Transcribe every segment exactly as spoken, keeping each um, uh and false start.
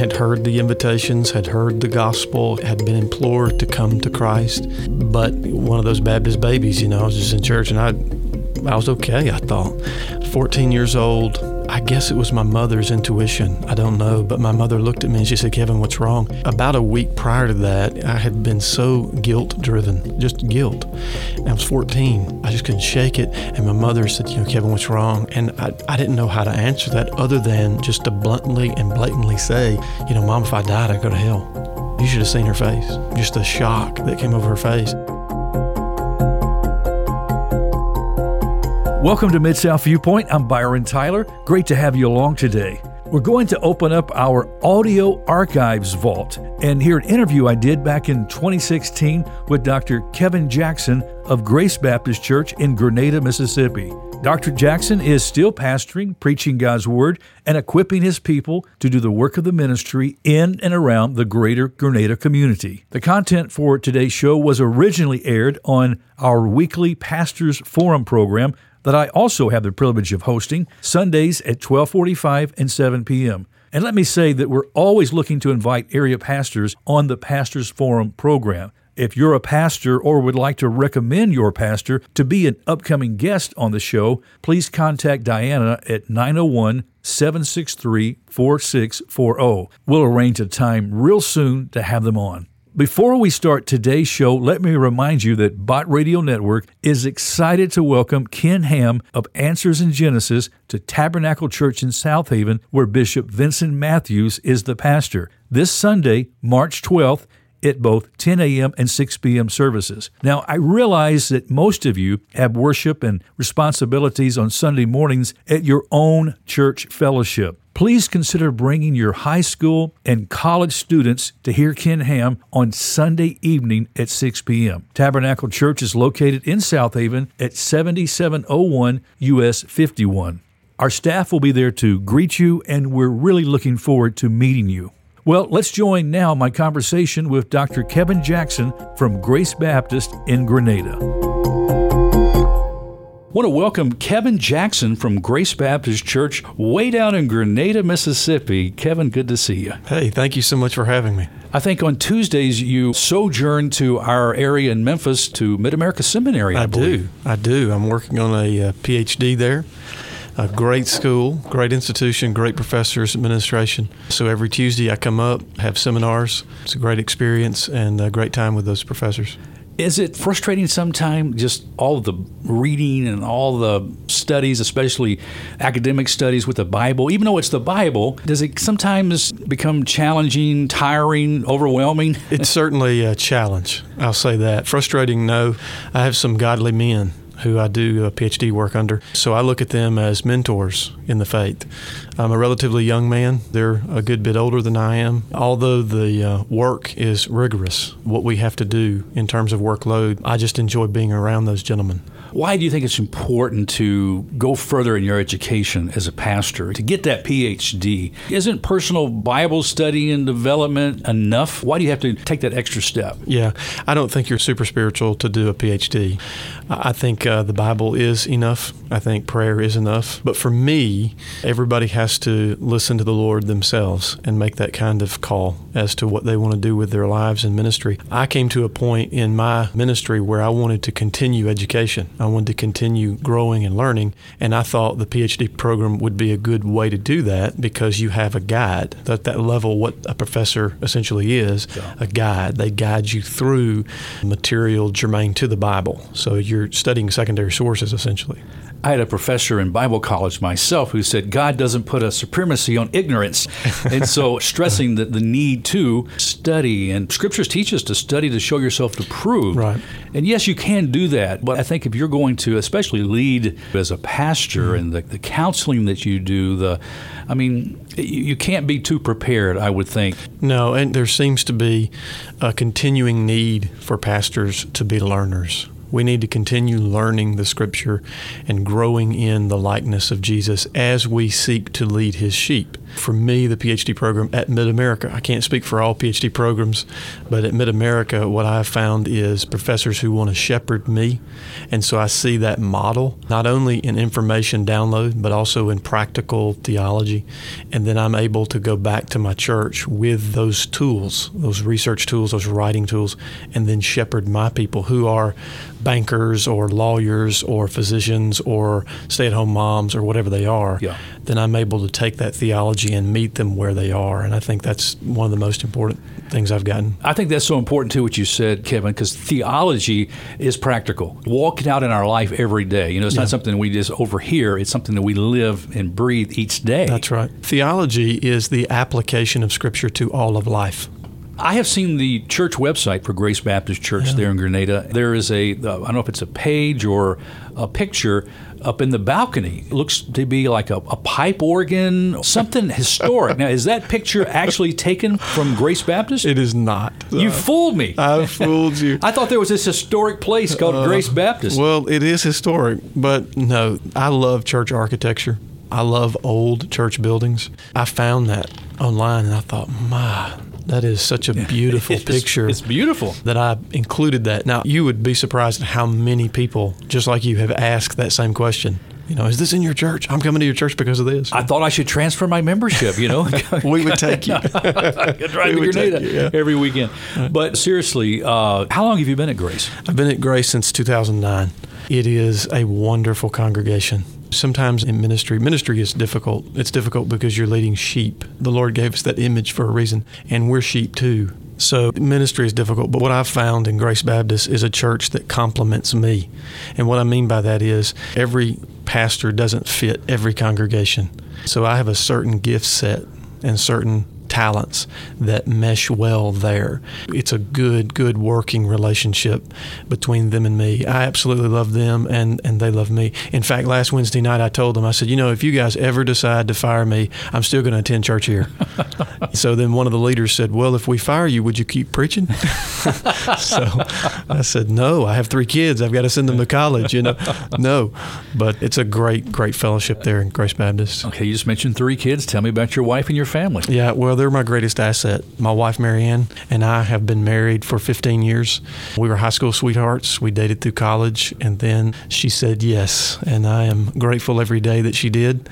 had heard the invitations, had heard the gospel, had been implored to come to Christ. But one of those Baptist babies, you know, I was just in church, and I I was okay, I thought. fourteen years old, I guess it was my mother's intuition, I don't know, but my mother looked at me and she said, "Kevin, what's wrong?" About a week prior to that, I had been so guilt-driven, just guilt. And I was fourteen, I just couldn't shake it, and my mother said, you know, "Kevin, what's wrong?" And I, I didn't know how to answer that other than just to bluntly and blatantly say, you know, "Mom, if I died, I'd go to hell." You should have seen her face, just the shock that came over her face. Welcome to Mid-South Viewpoint. I'm Byron Tyler. Great to have you along today. We're going to open up our audio archives vault and hear an interview I did back in twenty sixteen with Doctor Kevin Jackson of Grace Baptist Church in Grenada, Mississippi. Doctor Jackson is still pastoring, preaching God's Word, and equipping his people to do the work of the ministry in and around the greater Grenada community. The content for today's show was originally aired on our weekly Pastors Forum program that I also have the privilege of hosting, Sundays at twelve forty-five and seven p.m. And let me say that we're always looking to invite area pastors on the Pastors Forum program. If you're a pastor or would like to recommend your pastor to be an upcoming guest on the show, please contact Diana at nine oh one, seven six three, four six four oh. We'll arrange a time real soon to have them on. Before we start today's show, let me remind you that Bot Radio Network is excited to welcome Ken Ham of Answers in Genesis to Tabernacle Church in South Haven, where Bishop Vincent Matthews is the pastor, this Sunday, March twelfth, at both ten a.m. and six p.m. services. Now, I realize that most of you have worship and responsibilities on Sunday mornings at your own church fellowship. Please consider bringing your high school and college students to hear Ken Ham on Sunday evening at six p.m. Tabernacle Church is located in South Haven at seventy-seven oh one U S fifty-one. Our staff will be there to greet you, and we're really looking forward to meeting you. Well, let's join now my conversation with Doctor Kevin Jackson from Grace Baptist in Grenada. I want to welcome Kevin Jackson from Grace Baptist Church way down in Grenada, Mississippi. Kevin, good to see you. Hey, thank you so much for having me. I think on Tuesdays you sojourn to our area in Memphis to Mid-America Seminary, I, I believe. I do. I do. I'm working on a uh, P H D there. A great school, great institution, great professors, administration. So every Tuesday I come up, have seminars. It's a great experience and a great time with those professors. Is it frustrating sometimes, just all the reading and all the studies, especially academic studies with the Bible? Even though it's the Bible, does it sometimes become challenging, tiring, overwhelming? It's certainly a challenge, I'll say that. Frustrating, no. I have some godly men who I do a P H D work under. So I look at them as mentors in the faith. I'm a relatively young man. They're a good bit older than I am. Although the uh, work is rigorous, what we have to do in terms of workload, I just enjoy being around those gentlemen. Why do you think it's important to go further in your education as a pastor, to get that P H D? Isn't personal Bible study and development enough? Why do you have to take that extra step? Yeah, I don't think you're super spiritual to do a P H D. I think uh, the Bible is enough. I think prayer is enough. But for me, everybody has to listen to the Lord themselves and make that kind of call as to what they want to do with their lives and ministry. I came to a point in my ministry where I wanted to continue education. I wanted to continue growing and learning, and I thought the P H D program would be a good way to do that because you have a guide. At that level, what a professor essentially is, yeah. a guide. They guide you through material germane to the Bible. So you're studying secondary sources, essentially. I had a professor in Bible college myself who said God doesn't put a supremacy on ignorance. And so stressing that the need to study, and scriptures teach us to study to show yourself to prove. Right. And yes, you can do that, but I think if you're going to especially lead as a pastor mm-hmm. and the, the counseling that you do, the, I mean, you can't be too prepared, I would think. No, and there seems to be a continuing need for pastors to be learners. We need to continue learning the Scripture and growing in the likeness of Jesus as we seek to lead His sheep. For me, the PhD program at Mid-America, I can't speak for all PhD programs, but at Mid-America, what I've found is professors who want to shepherd me. And so I see that model, not only in information download, but also in practical theology. And then I'm able to go back to my church with those tools, those research tools, those writing tools, and then shepherd my people who are bankers or lawyers or physicians or stay-at-home moms or whatever they are. Yeah. Then I'm able to take that theology and meet them where they are. And I think that's one of the most important things I've gotten. I think that's so important, too, what you said, Kevin, because theology is practical. Walk it out in our life every day. You know, it's yeah. not something we just overhear. It's something that we live and breathe each day. That's right. Theology is the application of Scripture to all of life. I have seen the church website for Grace Baptist Church yeah. there in Grenada. There is a, I don't know if it's a page or a picture up in the balcony. It looks to be like a, a pipe organ, something historic. Now, is that picture actually taken from Grace Baptist? It is not. You uh, fooled me. I fooled you. I thought there was this historic place called uh, Grace Baptist. Well, it is historic, but no, I love church architecture. I love old church buildings. I found that online, and I thought, my... that is such a beautiful it's, picture. It's beautiful. That I included that. Now, you would be surprised at how many people, just like you, have asked that same question. You know, is this in your church? I'm coming to your church because of this. I thought I should transfer my membership, you know. We would take you. I could drive we to Grenada you, yeah. every weekend. Right. But seriously, uh, how long have you been at Grace? I've been at Grace since two thousand nine. It is a wonderful congregation. Sometimes in ministry, ministry is difficult. It's difficult because you're leading sheep. The Lord gave us that image for a reason, and we're sheep too. So ministry is difficult, but what I've found in Grace Baptist is a church that complements me. And what I mean by that is every pastor doesn't fit every congregation. So I have a certain gift set and certain talents that mesh well there. It's a good, good working relationship between them and me. I absolutely love them, and, and they love me. In fact, last Wednesday night, I told them, I said, you know, if you guys ever decide to fire me, I'm still going to attend church here. So then one of the leaders said, well, if we fire you, would you keep preaching? So I said, no, I have three kids. I've got to send them to college, you know. No, but it's a great, great fellowship there in Grace Baptist. Okay, you just mentioned three kids. Tell me about your wife and your family. Yeah, well, they're my greatest asset. My wife, Marianne, and I have been married for fifteen years. We were high school sweethearts. We dated through college, and then she said yes, and I am grateful every day that she did,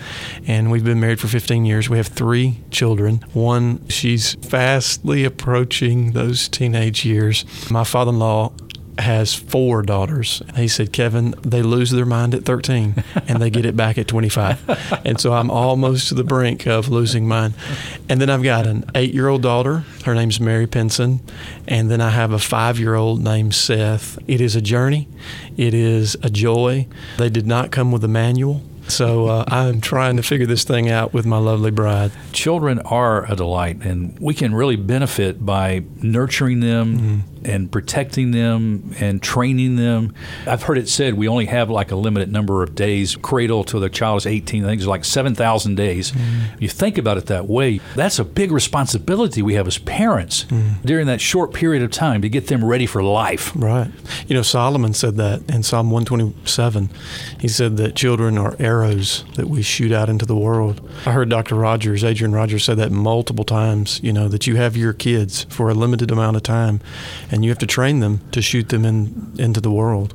and we've been married for fifteen years. We have three children. One, she's fastly approaching those teenage years. My father-in-law has four daughters. And he said, Kevin, they lose their mind at thirteen and they get it back at twenty-five. And so I'm almost to the brink of losing mine. And then I've got an eight-year-old daughter. Her name's Mary Pinson. And then I have a five-year-old named Seth. It is a journey. It is a joy. They did not come with a manual. So uh, I'm trying to figure this thing out with my lovely bride. Children are a delight, and we can really benefit by nurturing them mm-hmm. and protecting them and training them. I've heard it said we only have like a limited number of days, cradle till the child is eighteen. I think it's like seven thousand days. Mm-hmm. You think about it that way. That's a big responsibility we have as parents mm-hmm. during that short period of time to get them ready for life. Right. You know, Solomon said that in Psalm one twenty-seven. He said that children are arrogant. Arrows that we shoot out into the world. I heard Doctor Rogers, Adrian Rogers, say that multiple times, you know, that you have your kids for a limited amount of time, and you have to train them to shoot them in, into the world.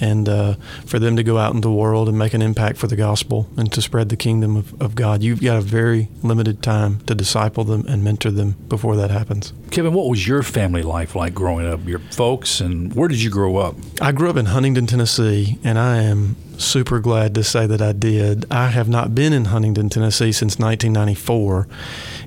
And uh, for them to go out in the world and make an impact for the gospel and to spread the kingdom of, of God, you've got a very limited time to disciple them and mentor them before that happens. Kevin, what was your family life like growing up? Your folks, and where did you grow up? I grew up in Huntingdon, Tennessee, and I am super glad to say that I did. I have not been in Huntingdon, Tennessee since nineteen ninety-four.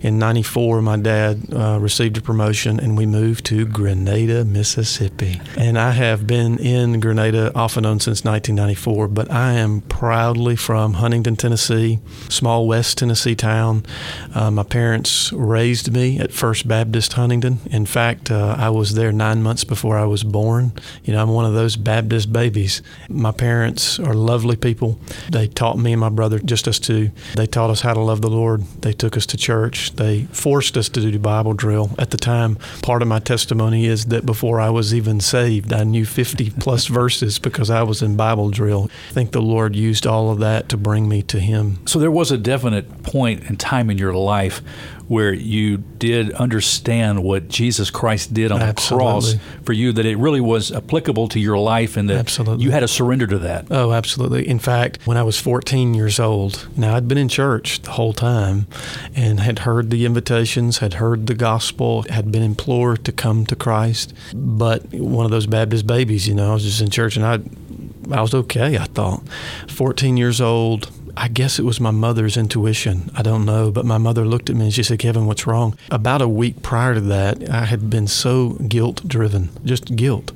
In ninety-four, my dad uh, received a promotion, and we moved to Grenada, Mississippi. And I have been in Grenada off and on since nineteen ninety-four, but I am proudly from Huntingdon, Tennessee, small West Tennessee town. Uh, my parents raised me at First Baptist Huntingdon. In fact, uh, I was there nine months before I was born. You know, I'm one of those Baptist babies. My parents are lovely people. They taught me and my brother, just us two. They taught us how to love the Lord. They took us to church. They forced us to do Bible drill. At the time, part of my testimony is that before I was even saved, I knew fifty plus verses because I was in Bible drill. I think the Lord used all of that to bring me to Him. So there was a definite point in time in your life where you did understand what Jesus Christ did on absolutely. The cross for you, that it really was applicable to your life and that absolutely. You had to surrender to that. Oh, absolutely. In fact, when I was fourteen years old, now I'd been in church the whole time and had heard the invitations, had heard the gospel, had been implored to come to Christ, but one of those Baptist babies, you know, I was just in church and I, I was okay, I thought. fourteen years old. I guess it was my mother's intuition. I don't know, but my mother looked at me and she said, "Kevin, what's wrong?" About a week prior to that, I had been so guilt-driven, just guilt.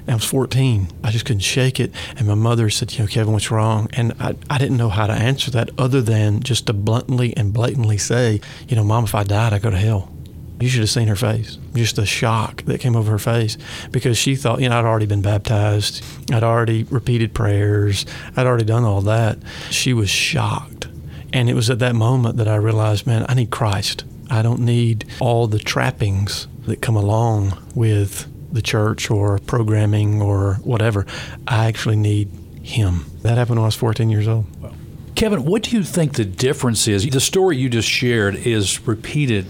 And I was fourteen. I just couldn't shake it. And my mother said, "You know, Kevin, what's wrong?" And I, I didn't know how to answer that other than just to bluntly and blatantly say, "You know, Mom, if I died, I'd go to hell." You should have seen her face, just the shock that came over her face, because she thought, you know, I'd already been baptized. I'd already repeated prayers. I'd already done all that. She was shocked. And it was at that moment that I realized, man, I need Christ. I don't need all the trappings that come along with the church or programming or whatever. I actually need Him. That happened when I was fourteen years old. Wow. Kevin, what do you think the difference is? The story you just shared is repeated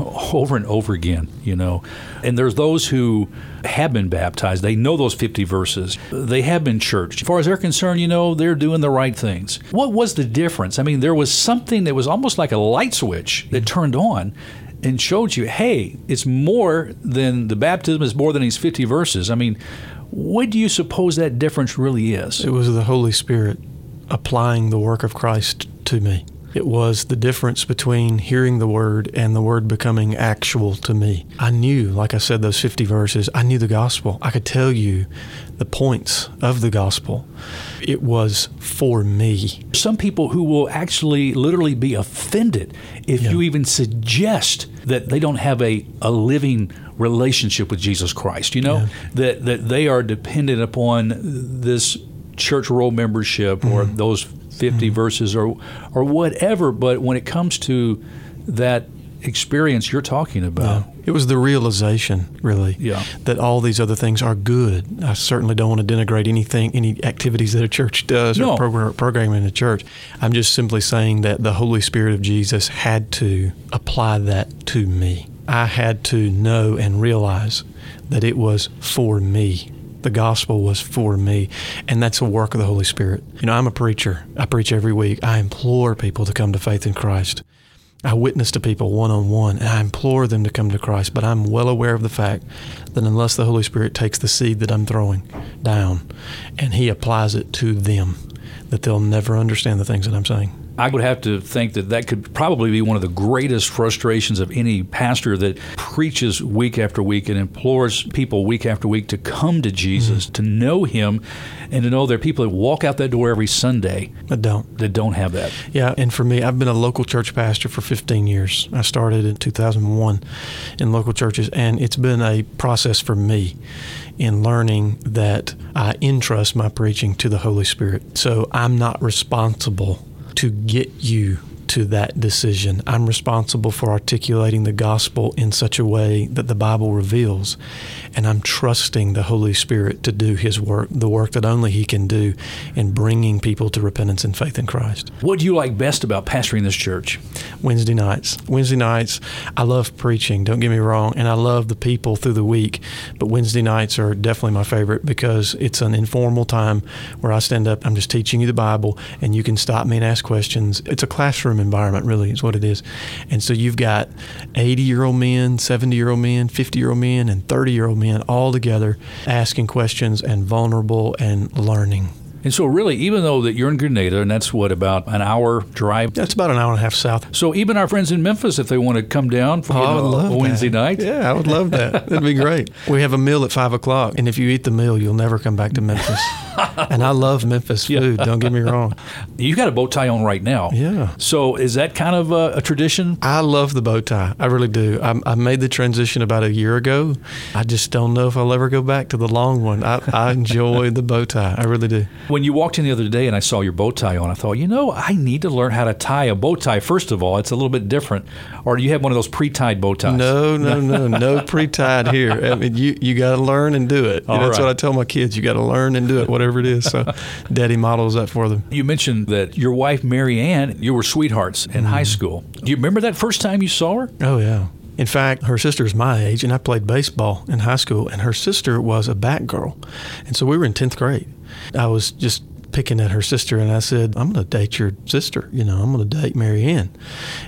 over and over again, you know. And there's those who have been baptized. They know those fifty verses. They have been churched. As far as they're concerned, you know, they're doing the right things. What was the difference? I mean, there was something that was almost like a light switch that turned on and showed you, hey, it's more than the baptism, it's more than these fifty verses. I mean, what do you suppose that difference really is? It was the Holy Spirit applying the work of Christ to me. It was the difference between hearing the Word and the Word becoming actual to me. I knew, like I said, those fifty verses. I knew the gospel. I could tell you the points of the gospel. It was for me. Some people who will actually literally be offended if yeah. you even suggest that they don't have a, a living relationship with Jesus Christ, you know, yeah. that, that they are dependent upon this church roll membership or mm-hmm. those fifty mm-hmm. verses or or whatever. But when it comes to that experience you're talking about, yeah. it was the realization, really, yeah. that all these other things are good. I certainly don't want to denigrate anything, any activities that a church does no. or program, programming in a church. I'm just simply saying that the Holy Spirit of Jesus had to apply that to me. I had to know and realize that it was for me. The gospel was for me, and that's a work of the Holy Spirit. You know, I'm a preacher. I preach every week. I implore people to come to faith in Christ. I witness to people one-on-one, and I implore them to come to Christ, but I'm well aware of the fact that unless the Holy Spirit takes the seed that I'm throwing down and He applies it to them, that they'll never understand the things that I'm saying. I would have to think that that could probably be one of the greatest frustrations of any pastor that preaches week after week and implores people week after week to come to Jesus, mm-hmm. to know Him, and to know there are people that walk out that door every Sunday that don't. that don't have that. Yeah, and for me, I've been a local church pastor for fifteen years. I started in two thousand one in local churches, and it's been a process for me in learning that I entrust my preaching to the Holy Spirit. So I'm not responsible to get you to that decision. I'm responsible for articulating the gospel in such a way that the Bible reveals, and I'm trusting the Holy Spirit to do His work, the work that only He can do in bringing people to repentance and faith in Christ. What do you like best about pastoring this church? Wednesday nights. Wednesday nights, I love preaching, don't get me wrong, and I love the people through the week, but Wednesday nights are definitely my favorite because it's an informal time where I stand up, I'm just teaching you the Bible, and you can stop me and ask questions. It's a classroom environment, really, is what it is. And so you've got eighty-year-old men, seventy-year-old men, fifty-year-old men, and thirty-year-old men all together asking questions and vulnerable and learning. And so really, even though that you're in Grenada, and that's what, about an hour drive? That's about an hour and a half south. So even our friends in Memphis, if they want to come down for oh, know, Wednesday that. night. Yeah, I would love that. That'd be great. We have a meal at five o'clock, and if you eat the meal, you'll never come back to Memphis. And I love Memphis food, yeah. don't get me wrong. You've got a bow tie on right now. Yeah. So is that kind of a, a tradition? I love the bow tie. I really do. I, I made the transition about a year ago. I just don't know if I'll ever go back to the long one. I, I enjoy the bow tie. I really do. when you walked in the other day and I saw your bow tie on, I thought, you know, I need to learn how to tie a bow tie. First of all, it's a little bit different. Or do you have one of those pre-tied bow ties? No, no, no, no pre-tied here. I mean, you you got to learn and do it. You know, that's right. What I tell my kids. You got to learn and do it, whatever it is. So Daddy models that for them. You mentioned that your wife, Marianne, you were sweethearts in mm-hmm. high school. Do you remember that first time you saw her? Oh, yeah. In fact, her sister is my age, and I played baseball in high school, and her sister was a bat girl. And so we were in tenth grade. I was just picking at her sister, and I said, I'm going to date your sister. You know, I'm going to date Marianne.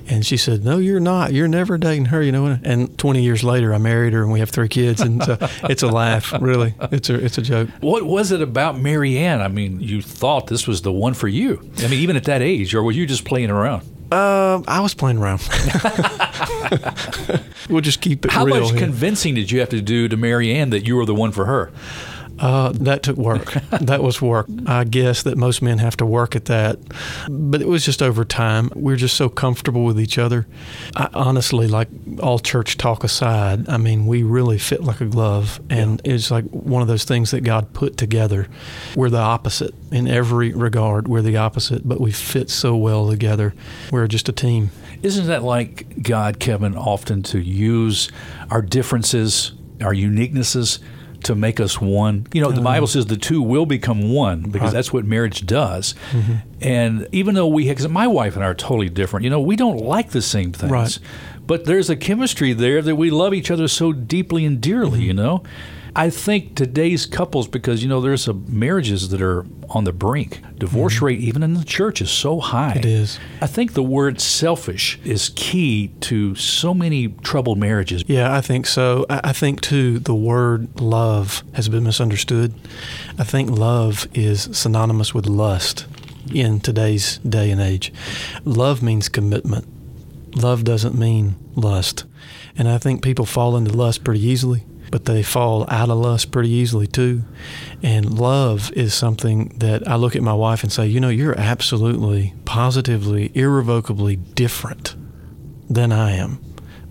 And she said, no, you're not. You're never dating her. You know what? And twenty years later, I married her, and we have three kids. And so it's a laugh, really. It's a it's a joke. What was it about Marianne? I mean, you thought this was the one for you. I mean, even at that age, or were you just playing around? Um, I was playing around. We'll just keep it How real. How much here. Convincing did you have to do to Marianne that you were the one for her? Uh, that took work. That was work. I guess that most men have to work at that. But it was just over time. We were just so comfortable with each other. I honestly, like all church talk aside, I mean, we really fit like a glove. And yeah. It's like one of those things that God put together. We're the opposite. In every regard, we're the opposite. But we fit so well together. We're just a team. Isn't that like God, Kevin, often to use our differences, our uniquenesses, to make us one? You know, the Bible says the two will become one, because that's what marriage does. Mm-hmm. And even though we, because my wife and I are totally different, you know, we don't like the same things. Right. But there's a chemistry there that we love each other so deeply and dearly, mm-hmm. you know. I think today's couples, because, you know, there's some marriages that are on the brink. Divorce mm-hmm. rate, even in the church, is so high. It is. I think the word selfish is key to so many troubled marriages. Yeah, I think so. I think, too, the word love has been misunderstood. I think love is synonymous with lust in today's day and age. Love means commitment. Love doesn't mean lust. And I think people fall into lust pretty easily. But they fall out of lust pretty easily, too. And love is something that I look at my wife and say, you know, you're absolutely, positively, irrevocably different than I am.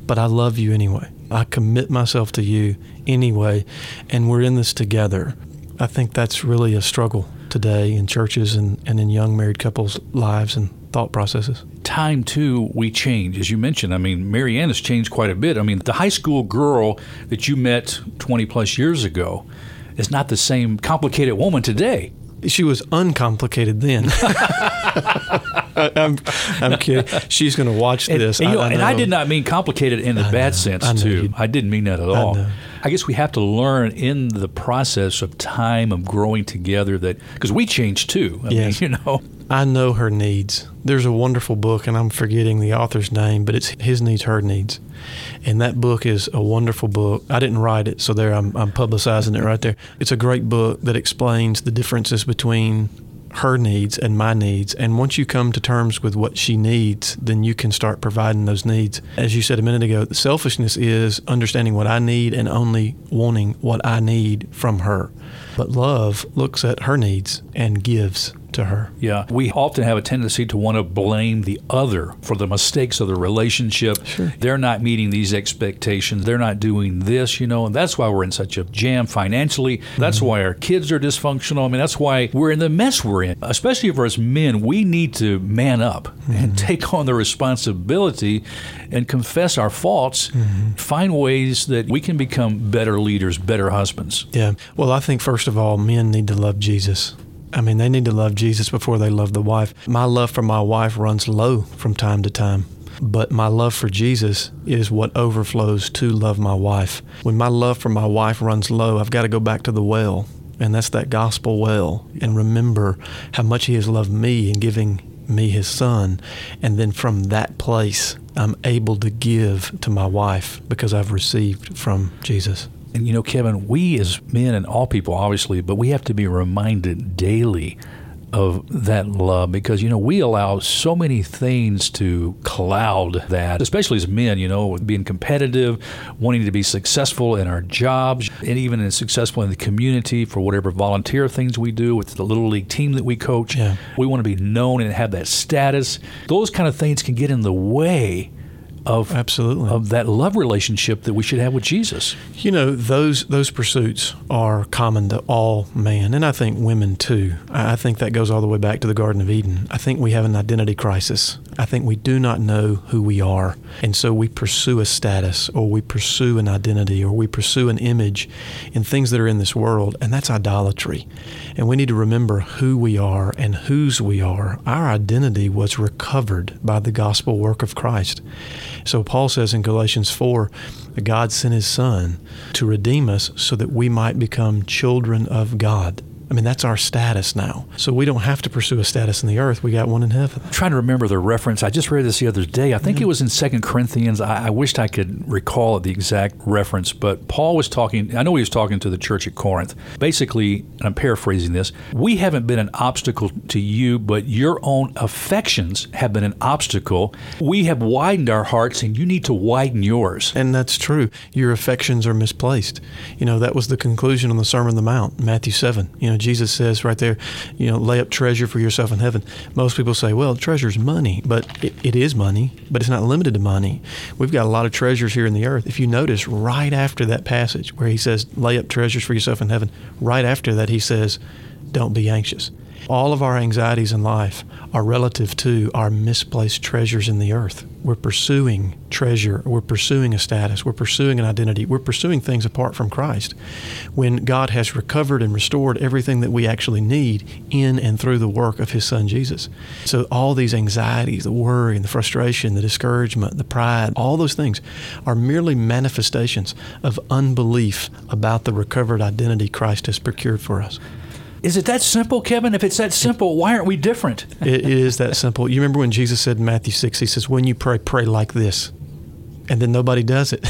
But I love you anyway. I commit myself to you anyway, and we're in this together. I think that's really a struggle today in churches and, and in young married couples' lives and thought processes. Time, too, we change. As you mentioned, I mean, Marianne has changed quite a bit. I mean, the high school girl that you met twenty-plus years ago is not the same complicated woman today. She was uncomplicated then. I'm, I'm kidding. She's going to watch and, this. And, I, you know, I and I did not mean complicated in a I bad know. sense, I too. I didn't mean that at all. I, I guess we have to learn in the process of time, of growing together, that because we change, too. I yes. mean, you know. I know her needs. There's a wonderful book, and I'm forgetting the author's name, but it's His Needs, Her Needs. And that book is a wonderful book. I didn't write it, so there I'm, I'm publicizing it right there. It's a great book that explains the differences between her needs and my needs. And once you come to terms with what she needs, then you can start providing those needs. As you said a minute ago, the selfishness is understanding what I need and only wanting what I need from her. But love looks at her needs and gives to her. Yeah. We often have a tendency to want to blame the other for the mistakes of the relationship. Sure. They're not meeting these expectations. They're not doing this, you know, and that's why we're in such a jam financially. That's mm-hmm. why our kids are dysfunctional. I mean, that's why we're in the mess we're in. Especially for us men, we need to man up mm-hmm. and take on the responsibility and confess our faults, mm-hmm. find ways that we can become better leaders, better husbands. Yeah. Well, I think first of all, men need to love Jesus. I mean, they need to love Jesus before they love the wife. My love for my wife runs low from time to time, but my love for Jesus is what overflows to love my wife. When my love for my wife runs low, I've got to go back to the well, and that's that gospel well, and remember how much He has loved me in giving me His Son. And then from that place, I'm able to give to my wife because I've received from Jesus. And, you know, Kevin, we as men and all people, obviously, but we have to be reminded daily of that love because, you know, we allow so many things to cloud that, especially as men, you know, being competitive, wanting to be successful in our jobs and even successful in the community for whatever volunteer things we do with the little league team that we coach. Yeah. We want to be known and have that status. Those kind of things can get in the way of absolutely of that love relationship that we should have with Jesus. You know, those those pursuits are common to all men, and I think women too. I think that goes all the way back to the Garden of Eden. I think we have an identity crisis. I think we do not know who we are, and so we pursue a status, or we pursue an identity, or we pursue an image in things that are in this world, and that's idolatry. And we need to remember who we are and whose we are. Our identity was recovered by the gospel work of Christ. So Paul says in Galatians four, God sent his Son to redeem us so that we might become children of God. I mean, that's our status now. So we don't have to pursue a status in the earth. We got one in heaven. I'm trying to remember the reference. I just read this the other day. I think yeah. it was in Second Corinthians. I, I wished I could recall the exact reference, but Paul was talking, I know he was talking to the church at Corinth. Basically, and I'm paraphrasing this, we haven't been an obstacle to you, but your own affections have been an obstacle. We have widened our hearts, and you need to widen yours. And that's true. Your affections are misplaced. You know, that was the conclusion on the Sermon on the Mount, Matthew seven. You know, Jesus says right there, you know, lay up treasure for yourself in heaven. Most people say, well, treasure's money, but it, it is money, but it's not limited to money. We've got a lot of treasures here in the earth. If you notice right after that passage where he says, lay up treasures for yourself in heaven, right after that he says, don't be anxious. All of our anxieties in life are relative to our misplaced treasures in the earth. We're pursuing treasure. We're pursuing a status. We're pursuing an identity. We're pursuing things apart from Christ. When God has recovered and restored everything that we actually need in and through the work of his Son, Jesus. So all these anxieties, the worry and the frustration, the discouragement, the pride, all those things are merely manifestations of unbelief about the recovered identity Christ has procured for us. Is it that simple, Kevin? If it's that simple, why aren't we different? It is that simple. You remember when Jesus said in Matthew six, he says, when you pray, pray like this. And then nobody does it.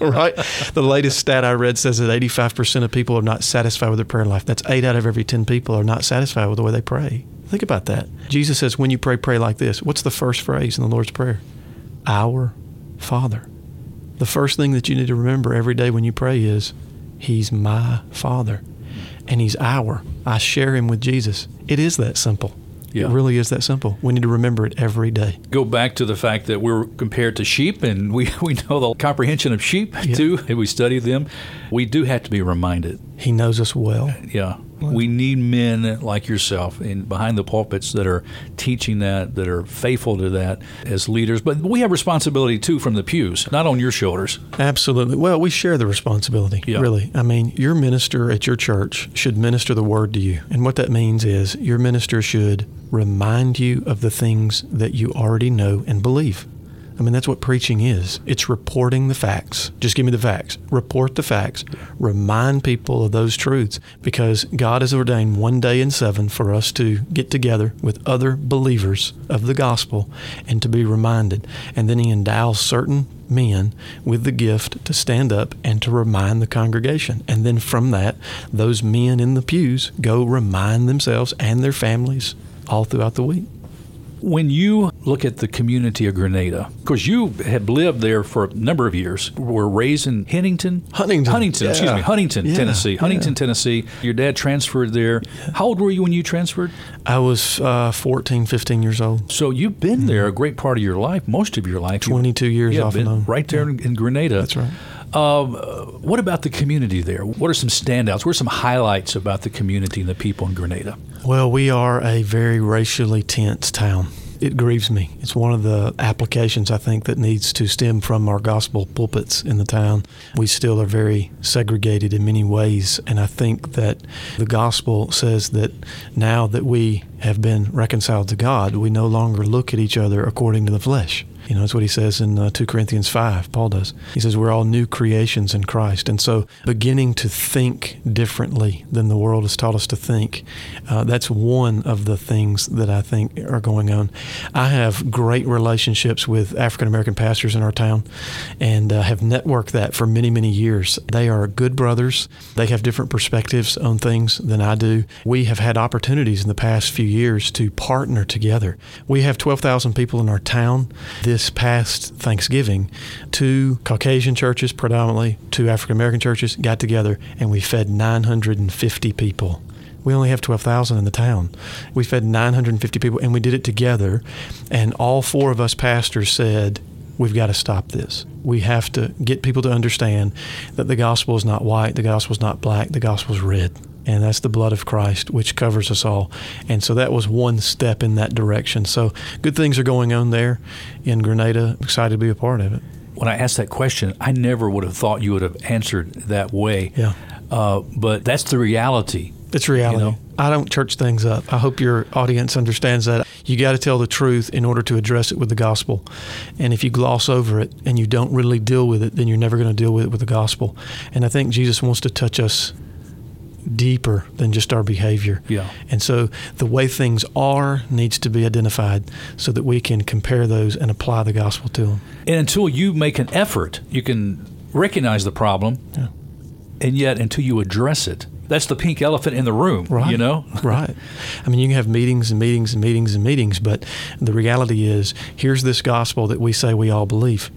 Right? The latest stat I read says that eighty-five percent of people are not satisfied with their prayer life. That's eight out of every ten people are not satisfied with the way they pray. Think about that. Jesus says, when you pray, pray like this. What's the first phrase in the Lord's Prayer? Our Father. The first thing that you need to remember every day when you pray is, He's my Father. And He's our. I share Him with Jesus. It is that simple. Yeah. It really is that simple. We need to remember it every day. Go back to the fact that we're compared to sheep, and we, we know the comprehension of sheep, yeah. too. If we study them, we do have to be reminded. He knows us well. Yeah. We need men like yourself in behind the pulpits that are teaching that, that are faithful to that as leaders. But we have responsibility, too, from the pews, not on your shoulders. Absolutely. Well, we share the responsibility, yeah. really. I mean, your minister at your church should minister the word to you. And what that means is your minister should remind you of the things that you already know and believe. I mean, that's what preaching is. It's reporting the facts. Just give me the facts. Report the facts. Remind people of those truths, because God has ordained one day in seven for us to get together with other believers of the gospel and to be reminded. And then He endows certain men with the gift to stand up and to remind the congregation. And then from that, those men in the pews go remind themselves and their families all throughout the week. When you look at the community of Grenada, because you have lived there for a number of years, were raised in Huntingdon? Huntingdon. Huntington, yeah. excuse me, Huntington, yeah. Tennessee. Huntington, yeah. Tennessee. Your dad transferred there. Yeah. How old were you when you transferred? I was uh, fourteen, fifteen years old. So you've been mm-hmm. there a great part of your life, most of your life. twenty-two years yeah, off and on. Right there yeah. in Grenada. That's right. Um, what about the community there? What are some standouts? What are some highlights about the community and the people in Grenada? Well, we are a very racially tense town. It grieves me. It's one of the applications, I think, that needs to stem from our gospel pulpits in the town. We still are very segregated in many ways, and I think that the gospel says that now that we have been reconciled to God, we no longer look at each other according to the flesh. You know, that's what he says in uh, Second Corinthians five, Paul does. He says we're all new creations in Christ. And so beginning to think differently than the world has taught us to think, uh, that's one of the things that I think are going on. I have great relationships with African-American pastors in our town and uh, have networked that for many, many years. They are good brothers. They have different perspectives on things than I do. We have had opportunities in the past few years to partner together. We have twelve thousand people in our town. This past Thanksgiving, two Caucasian churches, predominantly two African-American churches, got together and we fed nine hundred fifty people. We only have twelve thousand in the town. We fed nine hundred fifty people and we did it together. And all four of us pastors said, we've got to stop this. We have to get people to understand that the gospel is not white, the gospel is not black, the gospel is red. And that's the blood of Christ, which covers us all. And so that was one step in that direction. So good things are going on there in Grenada. Excited to be a part of it. When I asked that question, I never would have thought you would have answered that way. Yeah. Uh, but that's the reality. It's reality. You know? I don't church things up. I hope your audience understands that. You got to tell the truth in order to address it with the gospel. And if you gloss over it and you don't really deal with it, then you're never going to deal with it with the gospel. And I think Jesus wants to touch us deeper than just our behavior. Yeah. And so the way things are needs to be identified so that we can compare those and apply the gospel to them. And until you make an effort, you can recognize the problem. Yeah. And yet until you address it, that's the pink elephant in the room, right. You know? Right. I mean, you can have meetings and meetings and meetings and meetings, but the reality is, here's this gospel that we say we all believe.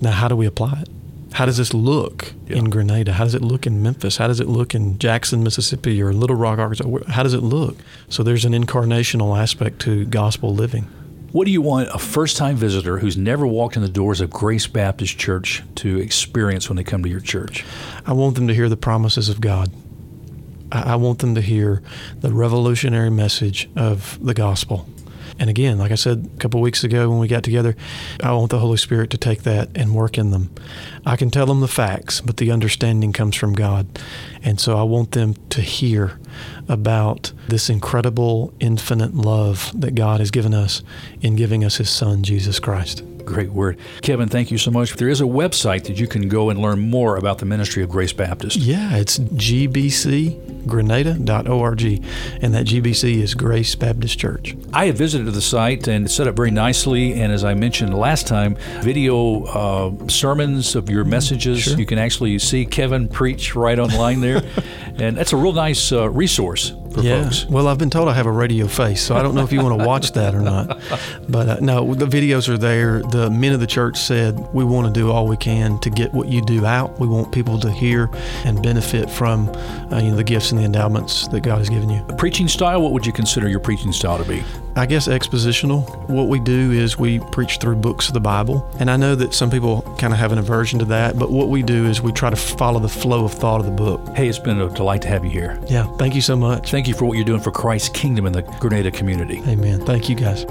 Now, how do we apply it? How does this look yeah. in Grenada? How does it look in Memphis? How does it look in Jackson, Mississippi, or Little Rock, Arkansas? How does it look? So there's an incarnational aspect to gospel living. What do you want a first-time visitor who's never walked in the doors of Grace Baptist Church to experience when they come to your church? I want them to hear the promises of God. I want them to hear the revolutionary message of the gospel. And again, like I said a couple of weeks ago when we got together, I want the Holy Spirit to take that and work in them. I can tell them the facts, but the understanding comes from God. And so I want them to hear about this incredible, infinite love that God has given us in giving us His Son, Jesus Christ. Great word. Kevin, thank you so much. There is a website that you can go and learn more about the ministry of Grace Baptist. Yeah, it's g b c grenada dot org, and that G B C is Grace Baptist Church. I have visited the site, and it's set up very nicely, and as I mentioned last time, video uh, sermons of your messages. Sure. You can actually see Kevin preach right online there, and that's a real nice uh, resource. Yeah. Folks. Well, I've been told I have a radio face, so I don't know if you want to watch that or not. But uh, no, the videos are there. The men of the church said, we want to do all we can to get what you do out. We want people to hear and benefit from uh, you know, the gifts and the endowments that God has given you. Preaching style, what would you consider your preaching style to be? I guess expositional. What we do is we preach through books of the Bible. And I know that some people kind of have an aversion to that, but what we do is we try to follow the flow of thought of the book. Hey, it's been a delight to have you here. Yeah, thank you so much. Thank you for what you're doing for Christ's kingdom in the Grenada community. Amen. Thank you, guys.